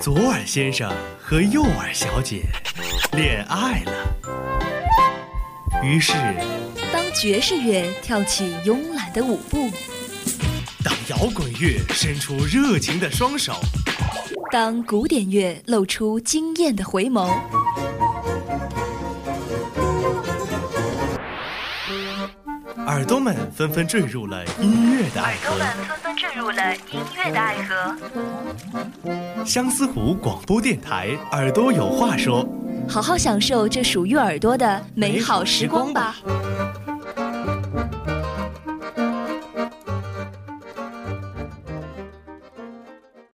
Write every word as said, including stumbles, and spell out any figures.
左耳先生和右耳小姐恋爱了。于是，当爵士乐跳起慵懒的舞步，当摇滚乐伸出热情的双手，当古典乐露出惊艳的回眸，耳朵们纷纷坠入了音乐的爱河。耳朵们纷纷坠入了音乐的爱河。相思湖广播电台，耳朵有话说，好好享受这属于耳朵的美好时光吧。